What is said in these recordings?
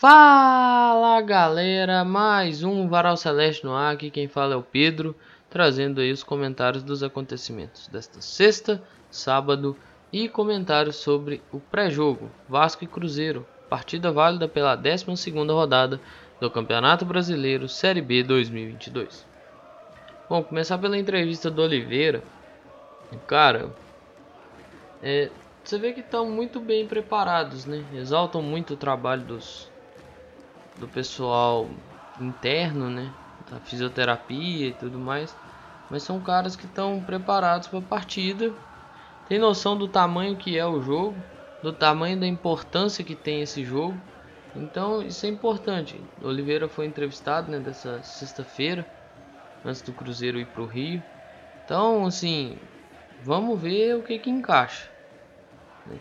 Fala galera, mais um Varal Celeste no ar, aqui quem fala é o Pedro, trazendo aí os comentários dos acontecimentos desta sexta, sábado e comentários sobre o pré-jogo Vasco e Cruzeiro, partida válida pela 12ª rodada do Campeonato Brasileiro Série B 2022. Bom, começar pela entrevista do Oliveira. Cara, você vê que estão muito bem preparados, né? Exaltam muito o trabalho do pessoal interno, né, da fisioterapia e tudo mais, mas são caras que estão preparados para a partida, tem noção do tamanho que é o jogo, do tamanho da importância que tem esse jogo, então isso é importante. Oliveira foi entrevistado, né, dessa sexta-feira, antes do Cruzeiro ir para o Rio, então assim, vamos ver o que encaixa,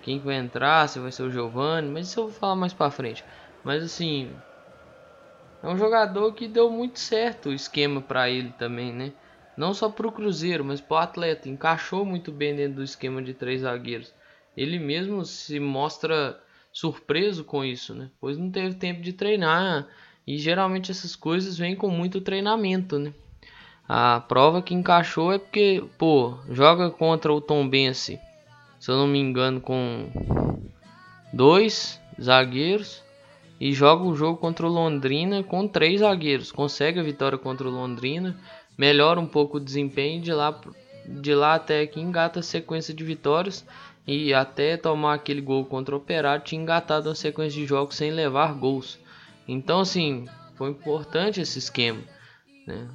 quem vai entrar, se vai ser o Giovanni, mas isso eu vou falar mais para frente, mas assim... É um jogador que deu muito certo o esquema para ele também, né? Não só para o Cruzeiro, mas para o Atlético. Encaixou muito bem dentro do esquema de 3 zagueiros. Ele mesmo se mostra surpreso com isso, né? Pois não teve tempo de treinar. E geralmente essas coisas vêm com muito treinamento, né? A prova que encaixou é porque, joga contra o Tombense, se eu não me engano, com 2 zagueiros. E joga o jogo contra o Londrina com 3 zagueiros. Consegue a vitória contra o Londrina. Melhora um pouco o desempenho. De lá até que engata a sequência de vitórias. E até tomar aquele gol contra o Operário, tinha engatado uma sequência de jogos sem levar gols. Então assim, foi importante esse esquema, né?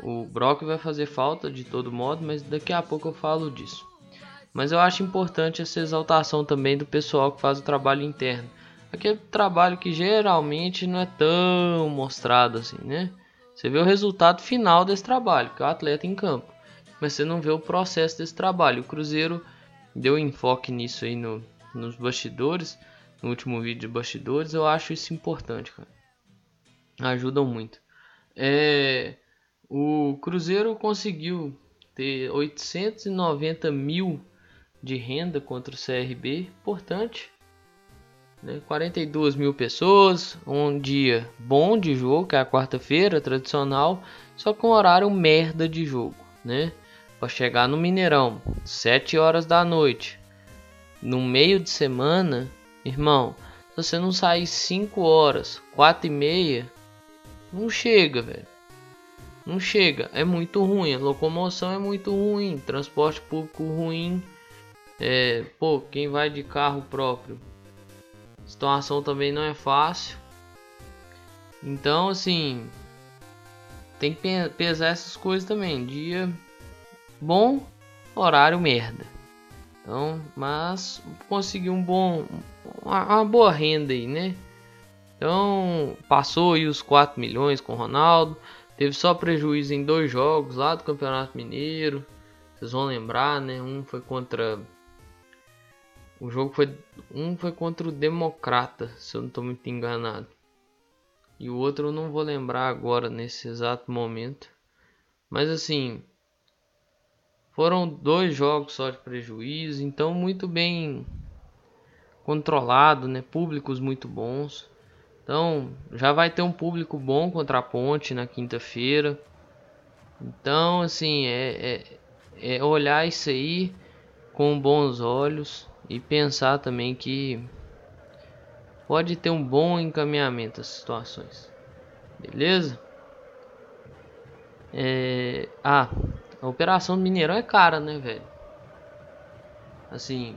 O Brock vai fazer falta de todo modo, mas daqui a pouco eu falo disso. Mas eu acho importante essa exaltação também do pessoal que faz o trabalho interno. Aquele trabalho que geralmente não é tão mostrado assim, né? Você vê o resultado final desse trabalho, que é o atleta em campo. Mas você não vê o processo desse trabalho. O Cruzeiro deu enfoque nisso aí nos bastidores. No último vídeo de bastidores, eu acho isso importante, cara. Ajudam muito. O Cruzeiro conseguiu ter 890 mil de renda contra o CRB. Importante. 42 mil pessoas, um dia bom de jogo, que é a quarta-feira tradicional, só com horário merda de jogo, né? Para chegar no Mineirão, 7 horas da noite, no meio de semana, irmão, se você não sair 5 horas, 4 e meia, não chega, velho. Não chega, é muito ruim, a locomoção é muito ruim, transporte público ruim, quem vai de carro próprio... Situação também não é fácil. Então assim, tem que pesar essas coisas também. Dia bom, horário merda. Então, mas conseguiu uma boa renda aí, né? Então passou aí os 4 milhões com o Ronaldo. Teve só prejuízo em 2 jogos lá do Campeonato Mineiro. Vocês vão lembrar, né? Um foi contra o Democrata, se eu não estou muito enganado. E o outro eu não vou lembrar agora, nesse exato momento. Mas assim, foram 2 jogos só de prejuízo. Então muito bem controlado, né? Públicos muito bons. Então já vai ter um público bom contra a Ponte na quinta-feira. Então assim, é olhar isso aí com bons olhos. E pensar também que pode ter um bom encaminhamento às situações. Beleza? A operação do Mineirão é cara, né, velho? Assim,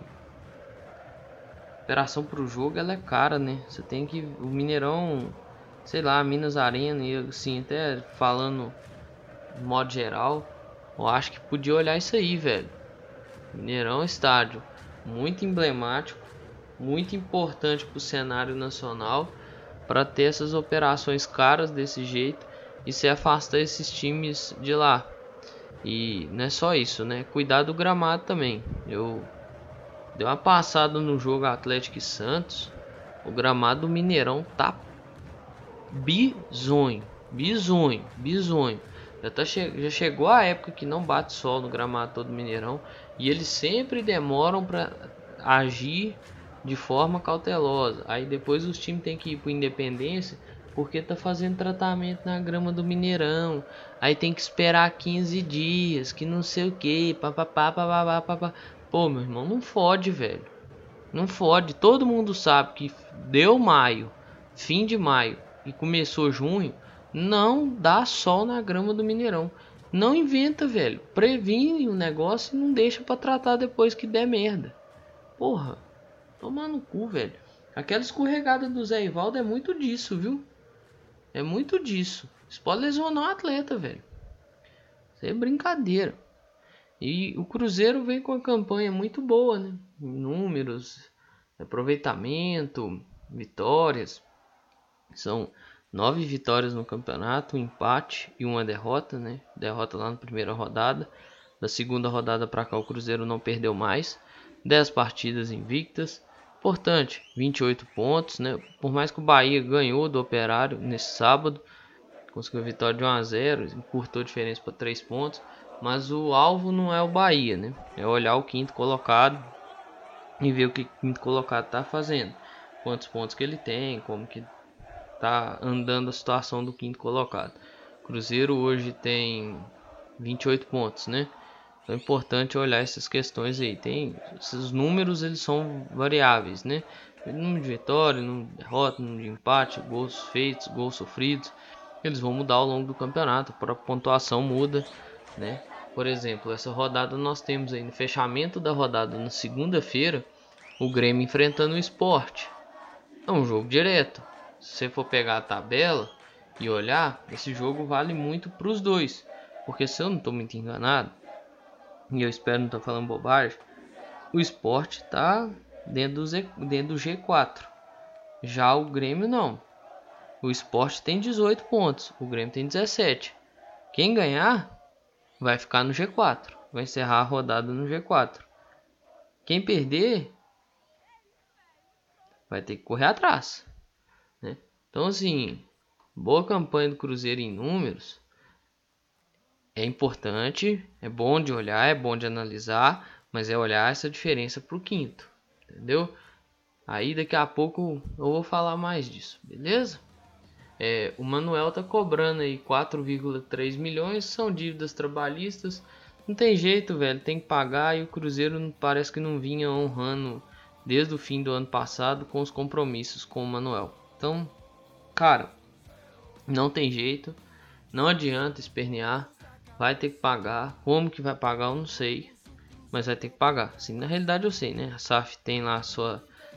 operação pro jogo ela é cara, né? Você tem que... O Mineirão, sei lá, Minas Arena e assim, até falando de modo geral, eu acho que podia olhar isso aí, velho. Mineirão estádio. Muito emblemático, muito importante para o cenário nacional, para ter essas operações caras desse jeito e se afastar esses times de lá. E não é só isso, né? Cuidar do gramado também. Eu dei uma passada no jogo Atlético e Santos. O gramado do Mineirão tá bizonho. Já chegou a época que não bate sol no gramado todo Mineirão. E eles sempre demoram para agir de forma cautelosa. Aí depois os times tem que ir para Independência porque tá fazendo tratamento na grama do Mineirão. Aí tem que esperar 15 dias, que não sei o que, papapá, papapá, papapá. Pô, meu irmão, não fode, velho. Não fode. Todo mundo sabe que deu maio, fim de maio e começou junho, não dá sol na grama do Mineirão. Não inventa, velho. Previne o negócio e não deixa pra tratar depois que der merda. Porra, tomar no cu, velho. Aquela escorregada do Zé Ivaldo é muito disso, viu? É muito disso. Isso pode lesionar o atleta, velho. Isso é brincadeira. E o Cruzeiro vem com a campanha muito boa, né? Números, aproveitamento, vitórias. São 9 vitórias no campeonato, um empate e uma derrota, né? Derrota lá na primeira rodada. Da segunda rodada para cá o Cruzeiro não perdeu mais. 10 partidas invictas. Importante, 28 pontos, né? Por mais que o Bahia ganhou do Operário nesse sábado. Conseguiu a vitória de 1-0, encurtou a diferença para 3 pontos. Mas o alvo não é o Bahia, né? É olhar o quinto colocado e ver o que o quinto colocado está fazendo. Quantos pontos que ele tem, como que tá andando a situação do quinto colocado. Cruzeiro hoje tem 28 pontos, né? Então é importante olhar essas questões aí. Tem esses números, eles são variáveis, né? Número de vitória, número de derrota, número de empate, gols feitos, gols sofridos. Eles vão mudar ao longo do campeonato, a própria pontuação muda, né? Por exemplo, essa rodada nós temos aí no fechamento da rodada na segunda-feira, o Grêmio enfrentando o Sport. É um jogo direto. Se você for pegar a tabela e olhar, esse jogo vale muito para os dois. Porque se eu não estou muito enganado, e eu espero não estar falando bobagem, o Sport está dentro do G4. Já o Grêmio não. O Sport tem 18 pontos, o Grêmio tem 17. Quem ganhar vai ficar no G4. Vai encerrar a rodada no G4. Quem perder vai ter que correr atrás. Né? Então assim, boa campanha do Cruzeiro em números é importante, é bom de olhar, é bom de analisar, mas é olhar essa diferença para o quinto, entendeu? Aí daqui a pouco eu vou falar mais disso, beleza? O Manuel tá cobrando aí 4,3 milhões, são dívidas trabalhistas, não tem jeito, velho, tem que pagar, e o Cruzeiro parece que não vinha honrando desde o fim do ano passado com os compromissos com o Manuel. Então, cara, não tem jeito, não adianta espernear, vai ter que pagar. Como que vai pagar eu não sei, mas vai ter que pagar. Assim, na realidade eu sei, né? A SAF tem lá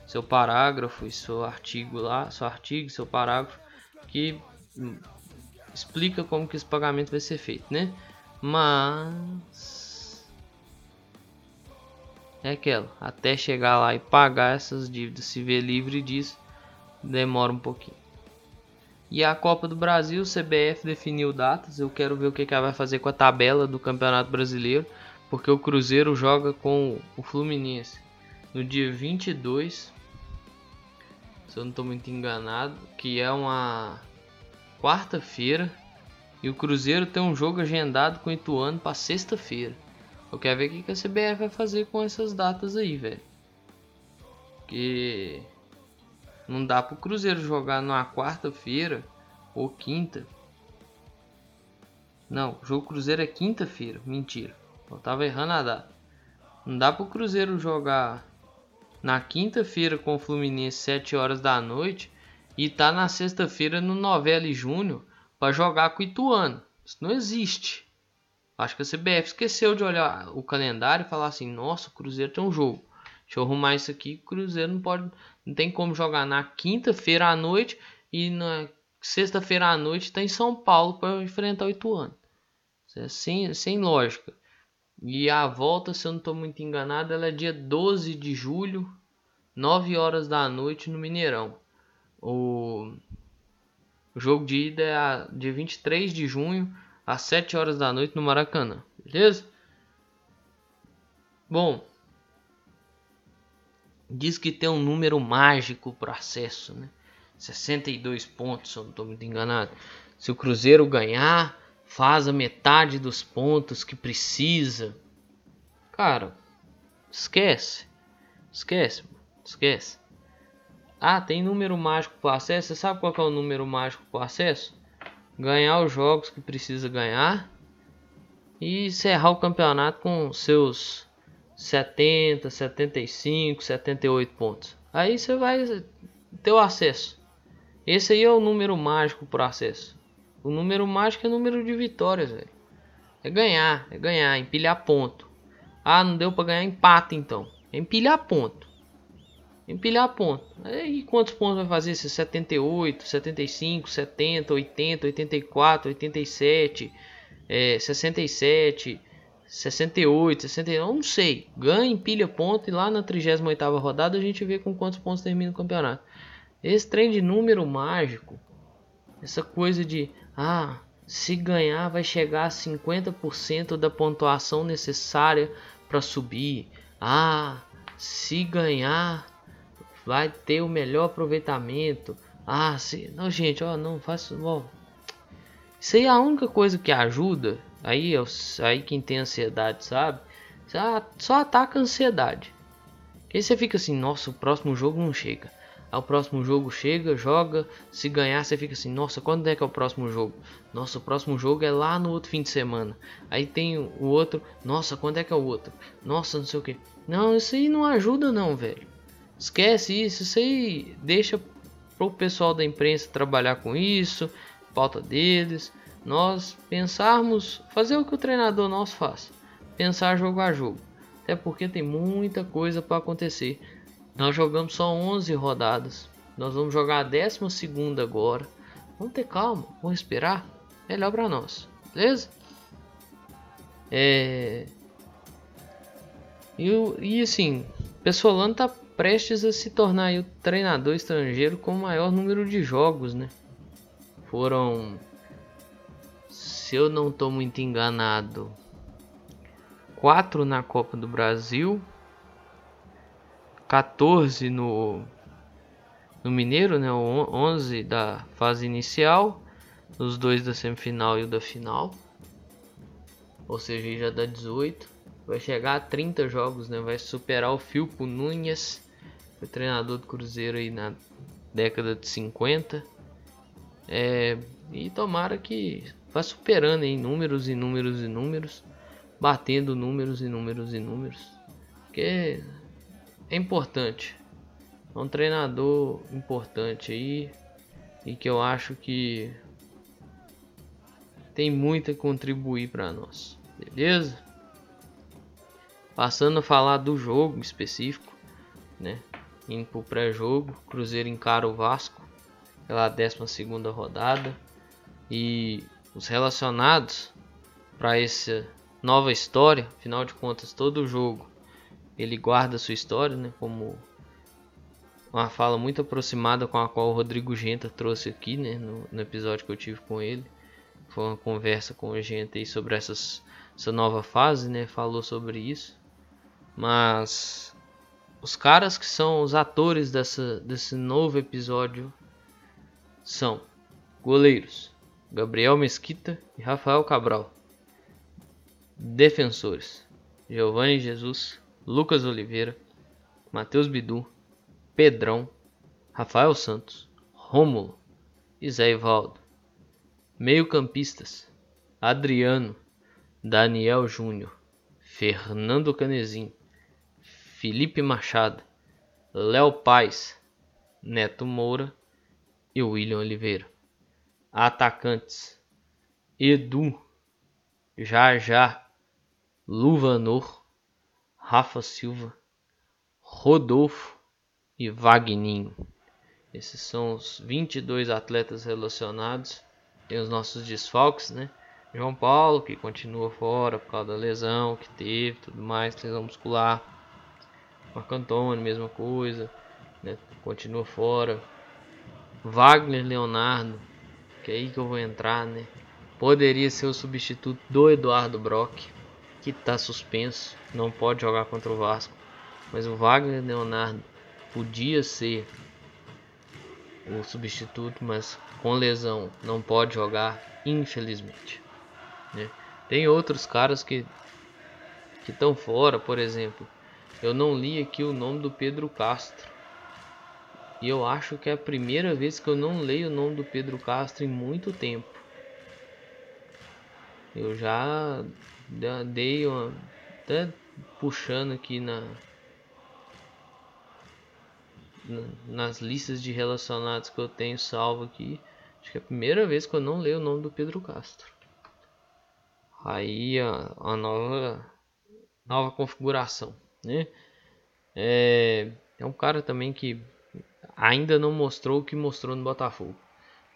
seu parágrafo e seu artigo lá, seu parágrafo, que explica como que esse pagamento vai ser feito, né? Mas é aquela, até chegar lá e pagar essas dívidas, se ver livre disso, demora um pouquinho. E a Copa do Brasil, o CBF definiu datas. Eu quero ver o que ela vai fazer com a tabela do Campeonato Brasileiro, porque o Cruzeiro joga com o Fluminense no dia 22, se eu não estou muito enganado, que é uma quarta-feira, e o Cruzeiro tem um jogo agendado com o Ituano para sexta-feira. Eu quero ver o que a CBF vai fazer com essas datas aí, velho, porque não dá pro Cruzeiro jogar numa quarta-feira ou quinta. Não, o jogo Cruzeiro é quinta-feira. Mentira, eu tava errando a data. Não dá pro Cruzeiro jogar na quinta-feira com o Fluminense 7 horas da noite e tá na sexta-feira no Novela e Júnior pra jogar com o Ituano. Isso não existe. Acho que a CBF esqueceu de olhar o calendário e falar assim: nossa, o Cruzeiro tem um jogo, deixa eu arrumar isso aqui. O Cruzeiro não tem como jogar na quinta-feira à noite e na sexta-feira à noite está em São Paulo para enfrentar o Ituano. Isso é sem lógica. E a volta, se eu não estou muito enganado, ela é dia 12 de julho, 9 horas da noite no Mineirão. O jogo de ida é dia 23 de junho, às 7 horas da noite no Maracanã. Beleza? Bom, diz que tem um número mágico para acesso, né? 62 pontos, se eu não estou muito enganado. Se o Cruzeiro ganhar, faz a metade dos pontos que precisa. Cara, esquece. Esquece. Ah, tem número mágico para acesso. Você sabe qual que é o número mágico para acesso? Ganhar os jogos que precisa ganhar e encerrar o campeonato com seus 70, 75, 78 pontos. Aí você vai ter o acesso. Esse aí é o número mágico para acesso. O número mágico é o número de vitórias, velho. É ganhar, empilhar ponto. Ah, não deu para ganhar, empate então. É empilhar ponto. E quantos pontos vai fazer esse? 78, 75, 70, 80, 84, 87, 67, 68, 69, não sei. Ganha, empilha ponto e lá na 38ª rodada a gente vê com quantos pontos termina o campeonato. Esse trem de número mágico, essa coisa de, se ganhar vai chegar a 50% da pontuação necessária para subir. Se ganhar vai ter o melhor aproveitamento. Não, gente, não faço. Bom, isso aí é a única coisa que ajuda. Aí quem tem ansiedade sabe. Só ataca a ansiedade. Porque aí você fica assim, nossa, o próximo jogo não chega. Aí o próximo jogo chega, joga. Se ganhar você fica assim, nossa, quando é que é o próximo jogo? Nossa, o próximo jogo é lá no outro fim de semana. Aí tem o outro, nossa, quando é que é o outro? Nossa, não sei o que. Não, isso aí não ajuda não, velho. Esquece isso aí, deixa pro pessoal da imprensa trabalhar com isso, pauta deles, nós pensarmos, fazer o que o treinador nosso faz, pensar jogo a jogo, até porque tem muita coisa para acontecer. Nós jogamos só 11 rodadas, nós vamos jogar a 12ª agora, vamos ter calma, vamos esperar, melhor para nós, beleza? E assim, o Pessolano tá prestes a se tornar aí o treinador estrangeiro com o maior número de jogos, né? Foram, se eu não estou muito enganado, 4 na Copa do Brasil, 14 no Mineiro, né? 11 da fase inicial, os 2 da semifinal e o da final, ou seja, já dá 18. Vai chegar a 30 jogos, né? Vai superar o Filpo Nunes, foi treinador do Cruzeiro aí na década de 50. E tomara que vá superando em números, batendo números. Porque é importante. É um treinador importante aí. E que eu acho que tem muito a contribuir para nós. Beleza? Passando a falar do jogo específico, né? Indo para o pré-jogo, Cruzeiro encara o Vasco pela 12ª rodada. E os relacionados para essa nova história, afinal de contas, todo jogo ele guarda sua história, né? Como uma fala muito aproximada com a qual o Rodrigo Genta trouxe aqui, né? No episódio que eu tive com ele. Foi uma conversa com o Genta aí sobre essa nova fase, né? Falou sobre isso. Mas os caras que são os atores desse novo episódio são goleiros Gabriel Mesquita e Rafael Cabral. Defensores Giovanni Jesus, Lucas Oliveira, Matheus Bidu, Pedrão, Rafael Santos, Rômulo e Zé Ivaldo. Meio-campistas Adriano, Daniel Júnior, Fernando Canezin, Felipe Machado, Léo Paes, Neto Moura e William Oliveira. Atacantes Edu, Jajá, Luvanor, Rafa Silva, Rodolfo e Vagninho. Esses são os 22 atletas relacionados. Tem os nossos desfalques, né? João Paulo, que continua fora por causa da lesão que teve, tudo mais, lesão muscular. Marco Antônio, mesma coisa, né? Continua fora. Wagner Leonardo, que é aí que eu vou entrar, né? Poderia ser o substituto do Eduardo Brock, que está suspenso, não pode jogar contra o Vasco. Mas o Wagner Leonardo podia ser o substituto, mas com lesão não pode jogar, infelizmente. Né? Tem outros caras que estão fora, por exemplo, eu não li aqui o nome do Pedro Castro, E eu acho que é a primeira vez que eu não leio o nome do Pedro Castro em muito tempo. Eu já dei uma... até puxando aqui nas listas de relacionados que eu tenho salvo aqui. Acho que é a primeira vez que eu não leio o nome do Pedro Castro. Aí a nova configuração, né? É um cara também que ainda não mostrou o que mostrou no Botafogo.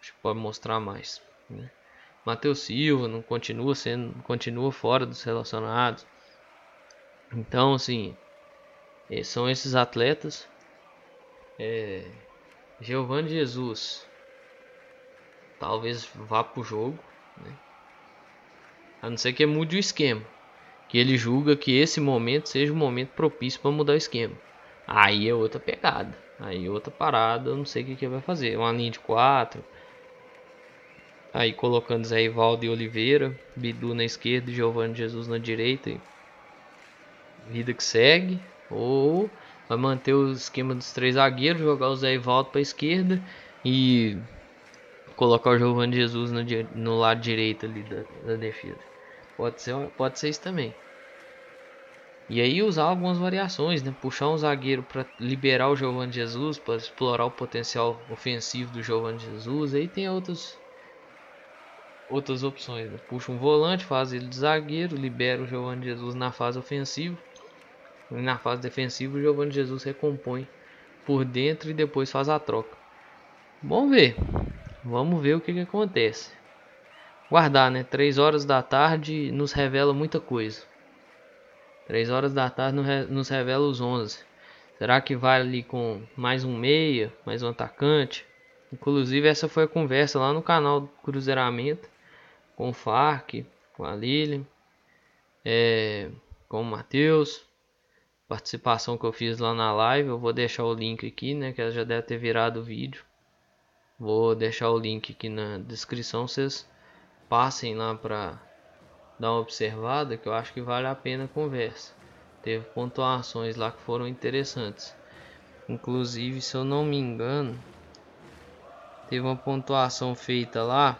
Acho que pode mostrar mais, né? Matheus Silva não continua fora dos relacionados. Então, assim, são esses atletas. Giovanni Jesus talvez vá pro jogo, né? A não ser que mude o esquema, que ele julga que esse momento seja o momento propício para mudar o esquema. Aí é outra pegada, aí é outra parada. Eu não sei o que ele vai fazer. Uma linha de 4, aí colocando Zé Ivaldo e Oliveira, Bidu na esquerda e Giovanni Jesus na direita, e vida que segue. Ou vai manter o esquema dos 3 zagueiros, jogar o Zé Ivaldo para a esquerda e colocar o Giovanni Jesus no lado direito ali da defesa. Pode ser isso também. E aí usar algumas variações, né? Puxar um zagueiro para liberar o Giovanni Jesus, para explorar o potencial ofensivo do Giovanni Jesus. Aí tem outras opções, né? Puxa um volante, faz ele de zagueiro, libera o Giovanni Jesus na fase ofensiva. Na fase defensiva o Giovanni Jesus recompõe por dentro e depois faz a troca. Vamos ver o que acontece. Guardar, né? 3 horas da tarde nos revela muita coisa. 3 horas da tarde nos revela os 11. Será que vai ali com mais um meia, mais um atacante? Inclusive essa foi a conversa lá no canal do Cruzeiramento, com o Farc, com a Lilian, com o Matheus. Participação que eu fiz lá na live, eu vou deixar o link aqui, né, que ela já deve ter virado o vídeo. Vou deixar o link aqui na descrição, vocês passem lá para dar uma observada, que eu acho que vale a pena a conversa. Teve pontuações lá que foram interessantes. Inclusive, se eu não me engano, teve uma pontuação feita lá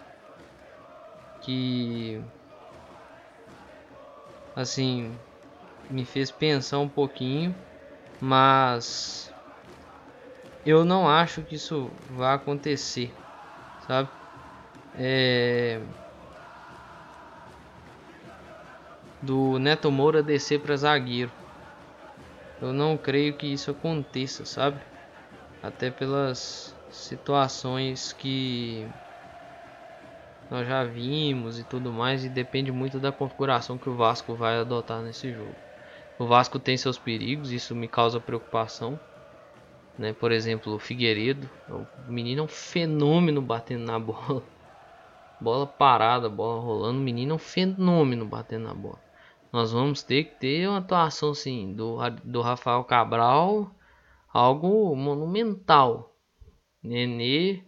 que, assim, me fez pensar um pouquinho, mas eu não acho que isso vai acontecer, sabe? Do Neto Moura descer para zagueiro, eu não creio que isso aconteça, sabe? Até pelas situações que nós já vimos e tudo mais, e depende muito da configuração que o Vasco vai adotar nesse jogo. O Vasco tem seus perigos, isso me causa preocupação, né? Por exemplo, o Figueiredo, o menino é um fenômeno batendo na bola. Bola parada, bola rolando, o menino é um fenômeno batendo na bola. Nós vamos ter que ter uma atuação assim do Rafael Cabral, algo monumental. Nenê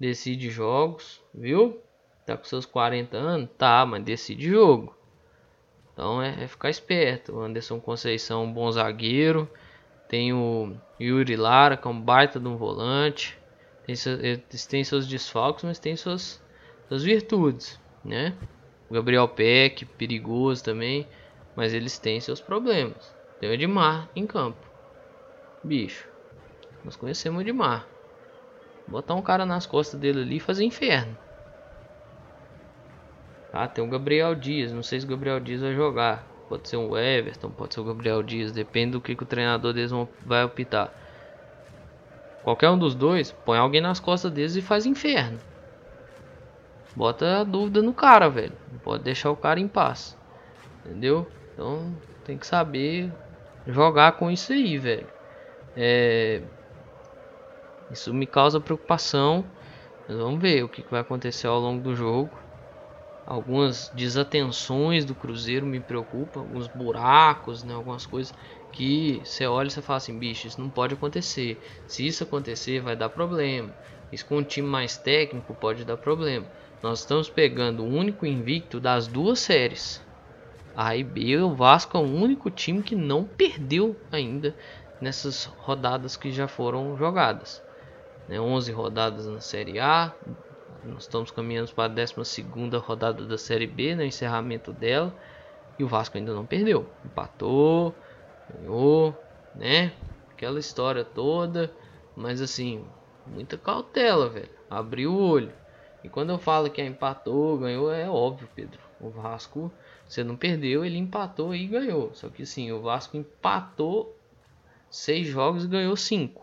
decide jogos, viu? Tá com seus 40 anos? Tá, mas decide jogo. Então é ficar esperto. O Anderson Conceição, um bom zagueiro. Tem o Yuri Lara, que é um baita de um volante. Tem seus desfalques, mas tem suas virtudes, né? O Gabriel Peck, perigoso também. Mas eles têm seus problemas. Tem o Edmar em campo. Bicho, nós conhecemos o Edmar. Botar um cara nas costas dele ali e fazer inferno. Ah, tem o Gabriel Dias, não sei se o Gabriel Dias vai jogar. Pode ser o Everton, pode ser o Gabriel Dias, depende do que o treinador deles vai optar. Qualquer um dos dois, põe alguém nas costas deles e faz inferno. Bota a dúvida no cara, velho. Não pode deixar o cara em paz. Entendeu? Então tem que saber jogar com isso aí, velho. Isso me causa preocupação. Mas vamos ver o que vai acontecer ao longo do jogo. Algumas desatenções do Cruzeiro me preocupam, alguns buracos, né, algumas coisas que você olha e você fala assim, bicho, isso não pode acontecer. Se isso acontecer vai dar problema. Isso com um time mais técnico pode dar problema. Nós estamos pegando o único invicto das duas séries. A e B, o Vasco é o único time que não perdeu ainda nessas rodadas que já foram jogadas. né, 11 rodadas na Série A. Nós estamos caminhando para a 12ª rodada da Série B, no encerramento dela. E o Vasco ainda não perdeu. Empatou, ganhou, né? Aquela história toda. Mas assim, muita cautela, velho. Abriu o olho. E quando eu falo que empatou, ganhou, é óbvio, Pedro. O Vasco, você não perdeu, ele empatou e ganhou. Só que sim, o Vasco empatou 6 jogos e ganhou 5.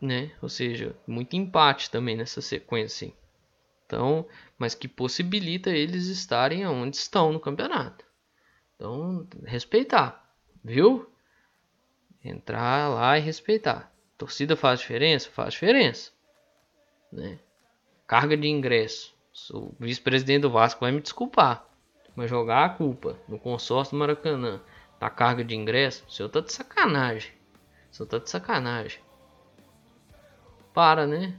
Né? Ou seja, muito empate também nessa sequência. Então, mas que possibilita eles estarem onde estão no campeonato. Então, respeitar, viu? Entrar lá e respeitar. Torcida faz diferença? Faz diferença. Né? Carga de ingresso. O vice-presidente do Vasco vai me desculpar, mas jogar a culpa no consórcio do Maracanã da carga de ingresso, o senhor tá de sacanagem. O senhor tá de sacanagem. Para, né?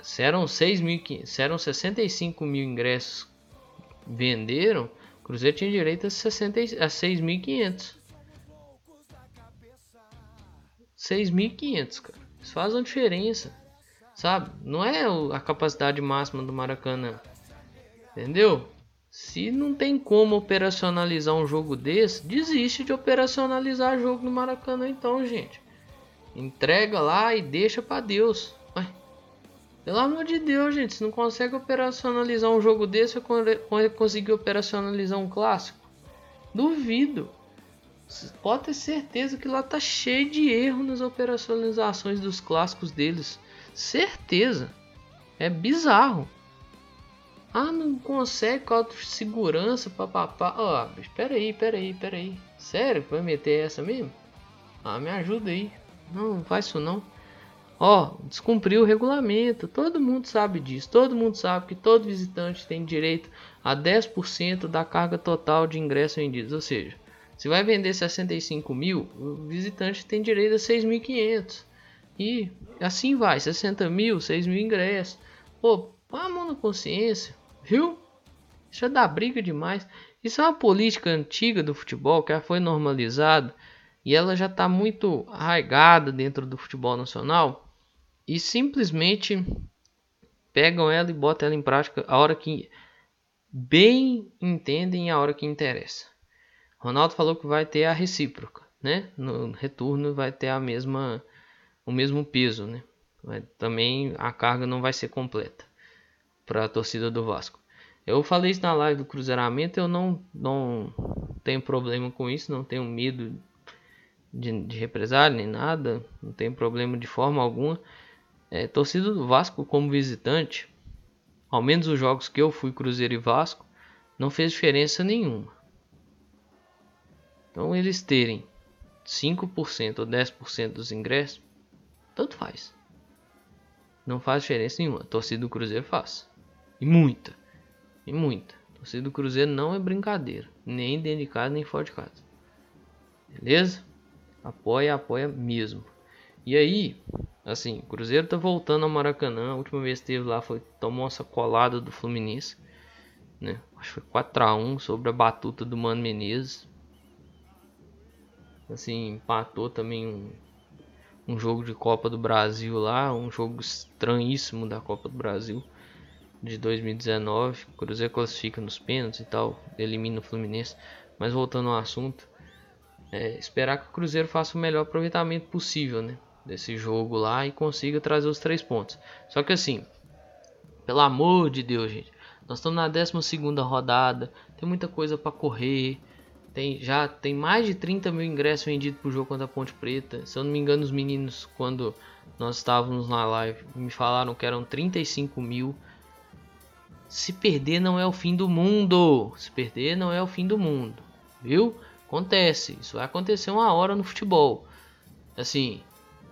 Se eram 6.500, se eram 65 mil ingressos venderam, o Cruzeiro tinha direito a 6.500. 6.500, cara. Isso faz uma diferença, sabe? Não é a capacidade máxima do Maracanã, entendeu? Se não tem como operacionalizar um jogo desse, desiste de operacionalizar jogo no Maracanã então, gente. Entrega lá e deixa pra Deus. Ai, pelo amor de Deus, gente. Se não consegue operacionalizar um jogo desse, eu consegui operacionalizar um clássico? Duvido. Vocês podem ter certeza que lá tá cheio de erro nas operacionalizações dos clássicos deles. Certeza. É bizarro. Ah, não consegue com autossegurança, papapá. Ó, oh, peraí. Sério? Vai meter essa mesmo? Ah, me ajuda aí. Não faz isso não. Ó, oh, descumpriu o regulamento. Todo mundo sabe disso. Todo mundo sabe que todo visitante tem direito a 10% da carga total de ingressos vendidos. Ou seja, se vai vender 65 mil, o visitante tem direito a 6.500. E assim vai, 60 mil, 6 mil ingressos. Pô, põe a mão na consciência. Viu? Isso já dá briga demais. Isso é uma política antiga do futebol que já foi normalizada e ela já está muito arraigada dentro do futebol nacional e simplesmente pegam ela e botam ela em prática a hora que bem entendem, a hora que interessa. Ronaldo falou que vai ter a recíproca, né? No retorno vai ter o mesmo peso, né? Mas também a carga não vai ser completa para a torcida do Vasco. Eu falei isso na live do Cruzeiramento, eu não tenho problema com isso, não tenho medo de represália nem nada, não tenho problema de forma alguma. Torcida do Vasco como visitante, ao menos os jogos que eu fui, Cruzeiro e Vasco, não fez diferença nenhuma. Então eles terem 5% ou 10% dos ingressos, tanto faz. Não faz diferença nenhuma, a torcida do Cruzeiro faz. E muita. Torcida do Cruzeiro não é brincadeira. Nem dentro de casa, nem fora de casa. Beleza? Apoia mesmo. E aí, assim, o Cruzeiro tá voltando ao Maracanã. A última vez que esteve lá foi tomou uma sacolada do Fluminense, né? Acho que foi 4-1 sobre a batuta do Mano Menezes. Assim, empatou também um jogo de Copa do Brasil lá. Um jogo estranhíssimo da Copa do Brasil de 2019, o Cruzeiro classifica nos pênaltis e tal, elimina o Fluminense. Mas voltando ao assunto, esperar que o Cruzeiro faça o melhor aproveitamento possível, né, desse jogo lá e consiga trazer os 3 pontos. Só que assim, pelo amor de Deus, gente, nós estamos na 12ª rodada, tem muita coisa para correr, já tem mais de 30 mil ingressos vendidos pro jogo contra a Ponte Preta. Se eu não me engano, os meninos, quando nós estávamos na live, me falaram que eram 35 mil. Se perder não é o fim do mundo. Se perder não é o fim do mundo. Viu? Acontece. Isso vai acontecer uma hora no futebol. Assim,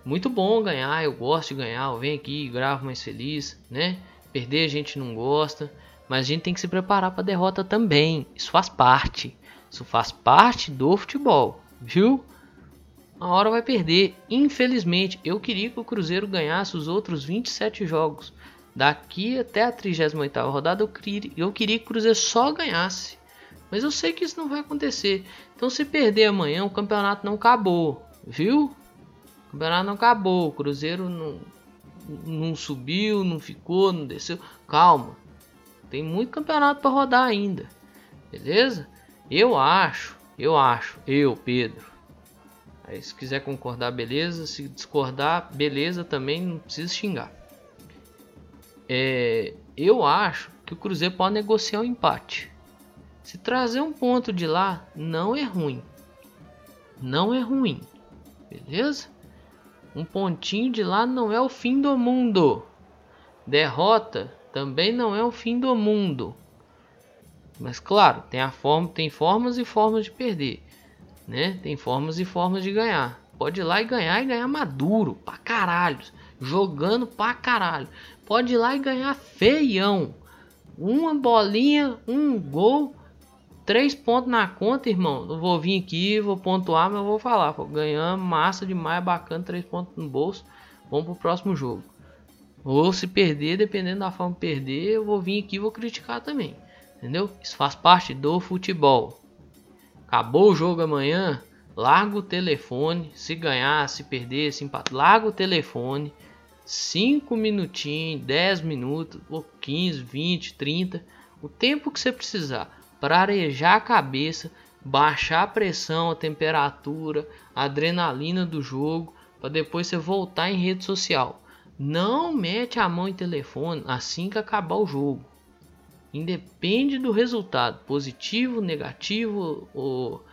muito bom ganhar. Eu gosto de ganhar. Eu venho aqui e gravo mais feliz, né? Perder a gente não gosta. Mas a gente tem que se preparar para derrota também. Isso faz parte. Isso faz parte do futebol. Viu? Uma hora vai perder. Infelizmente, eu queria que o Cruzeiro ganhasse os outros 27 jogos. Daqui até a 38ª rodada eu queria que o Cruzeiro só ganhasse. Mas eu sei que isso não vai acontecer. Então se perder amanhã, o campeonato não acabou. Viu? O campeonato não acabou, o Cruzeiro não subiu, não ficou, não desceu. Calma, tem muito campeonato para rodar ainda, beleza? Eu, Pedro. Aí, se quiser concordar, beleza. Se discordar, beleza também, não precisa xingar. Eu acho que o Cruzeiro pode negociar um empate. Se trazer um ponto de lá, não é ruim. Não é ruim, beleza? Um pontinho de lá não é o fim do mundo. Derrota também não é o fim do mundo. Mas claro, tem formas e formas de perder, né? Tem formas e formas de ganhar. Pode ir lá e ganhar maduro, pra caralho. Jogando pra caralho. Pode ir lá e ganhar feião. Uma bolinha, um gol, 3 pontos na conta, irmão. Não vou vir aqui, vou pontuar, mas vou falar. Ganhamos, massa demais, bacana, 3 pontos no bolso. Vamos pro próximo jogo. Ou se perder, dependendo da forma de perder, eu vou vir aqui e vou criticar também. Entendeu? Isso faz parte do futebol. Acabou o jogo amanhã, larga o telefone. Se ganhar, se perder, se empatar, larga o telefone. 5 minutinhos, 10 minutos, ou 15, 20, 30. O tempo que você precisar para arejar a cabeça, baixar a pressão, a temperatura, a adrenalina do jogo, para depois você voltar em rede social. Não mete a mão em telefone assim que acabar o jogo. Independe do resultado, positivo, negativo, ou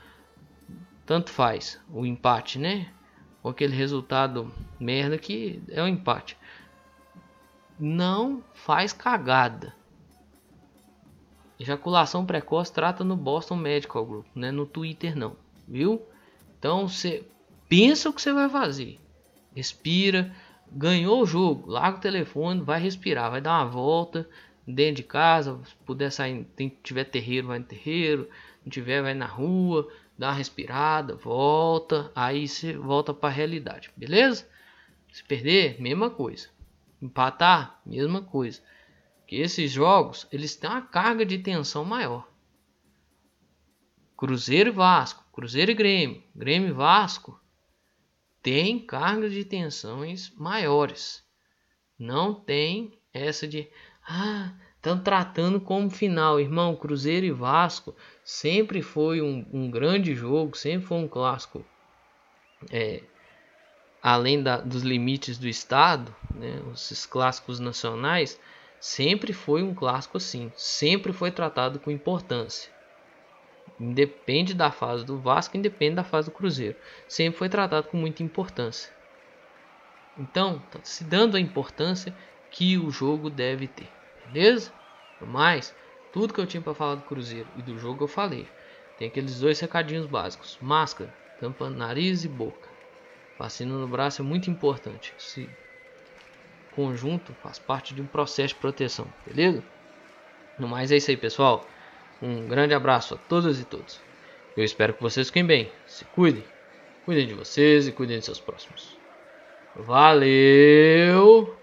tanto faz, o empate, né? Ou aquele resultado merda que é um empate. Não faz cagada. Ejaculação precoce trata no Boston Medical Group, né? No Twitter não, viu? Então você pensa o que você vai fazer. Respira, ganhou o jogo, larga o telefone, vai respirar, vai dar uma volta. Dentro de casa, se puder sair, tiver terreiro, vai no terreiro, não tiver, vai na rua, dá uma respirada, volta, aí você volta para a realidade, beleza? Se perder, mesma coisa, empatar, mesma coisa, porque esses jogos, eles têm uma carga de tensão maior. Cruzeiro e Vasco, Cruzeiro e Grêmio, Grêmio e Vasco, tem cargas de tensões maiores, não tem essa de... Ah, estão tratando como final, irmão. Cruzeiro e Vasco sempre foi um grande jogo, sempre foi um clássico, além dos limites do estado, né, esses clássicos nacionais, sempre foi um clássico assim, sempre foi tratado com importância. Independe da fase do Vasco, independe da fase do Cruzeiro, sempre foi tratado com muita importância. Então, tá se dando a importância que o jogo deve ter, beleza? Mas tudo que eu tinha para falar do Cruzeiro e do jogo eu falei. Tem aqueles 2 recadinhos básicos: máscara, tampando nariz e boca, vacina no braço é muito importante. Esse conjunto faz parte de um processo de proteção, beleza? No mais é isso aí, pessoal. Um grande abraço a todas e todos. Eu espero que vocês fiquem bem, se cuidem, cuidem de vocês e cuidem de seus próximos. Valeu!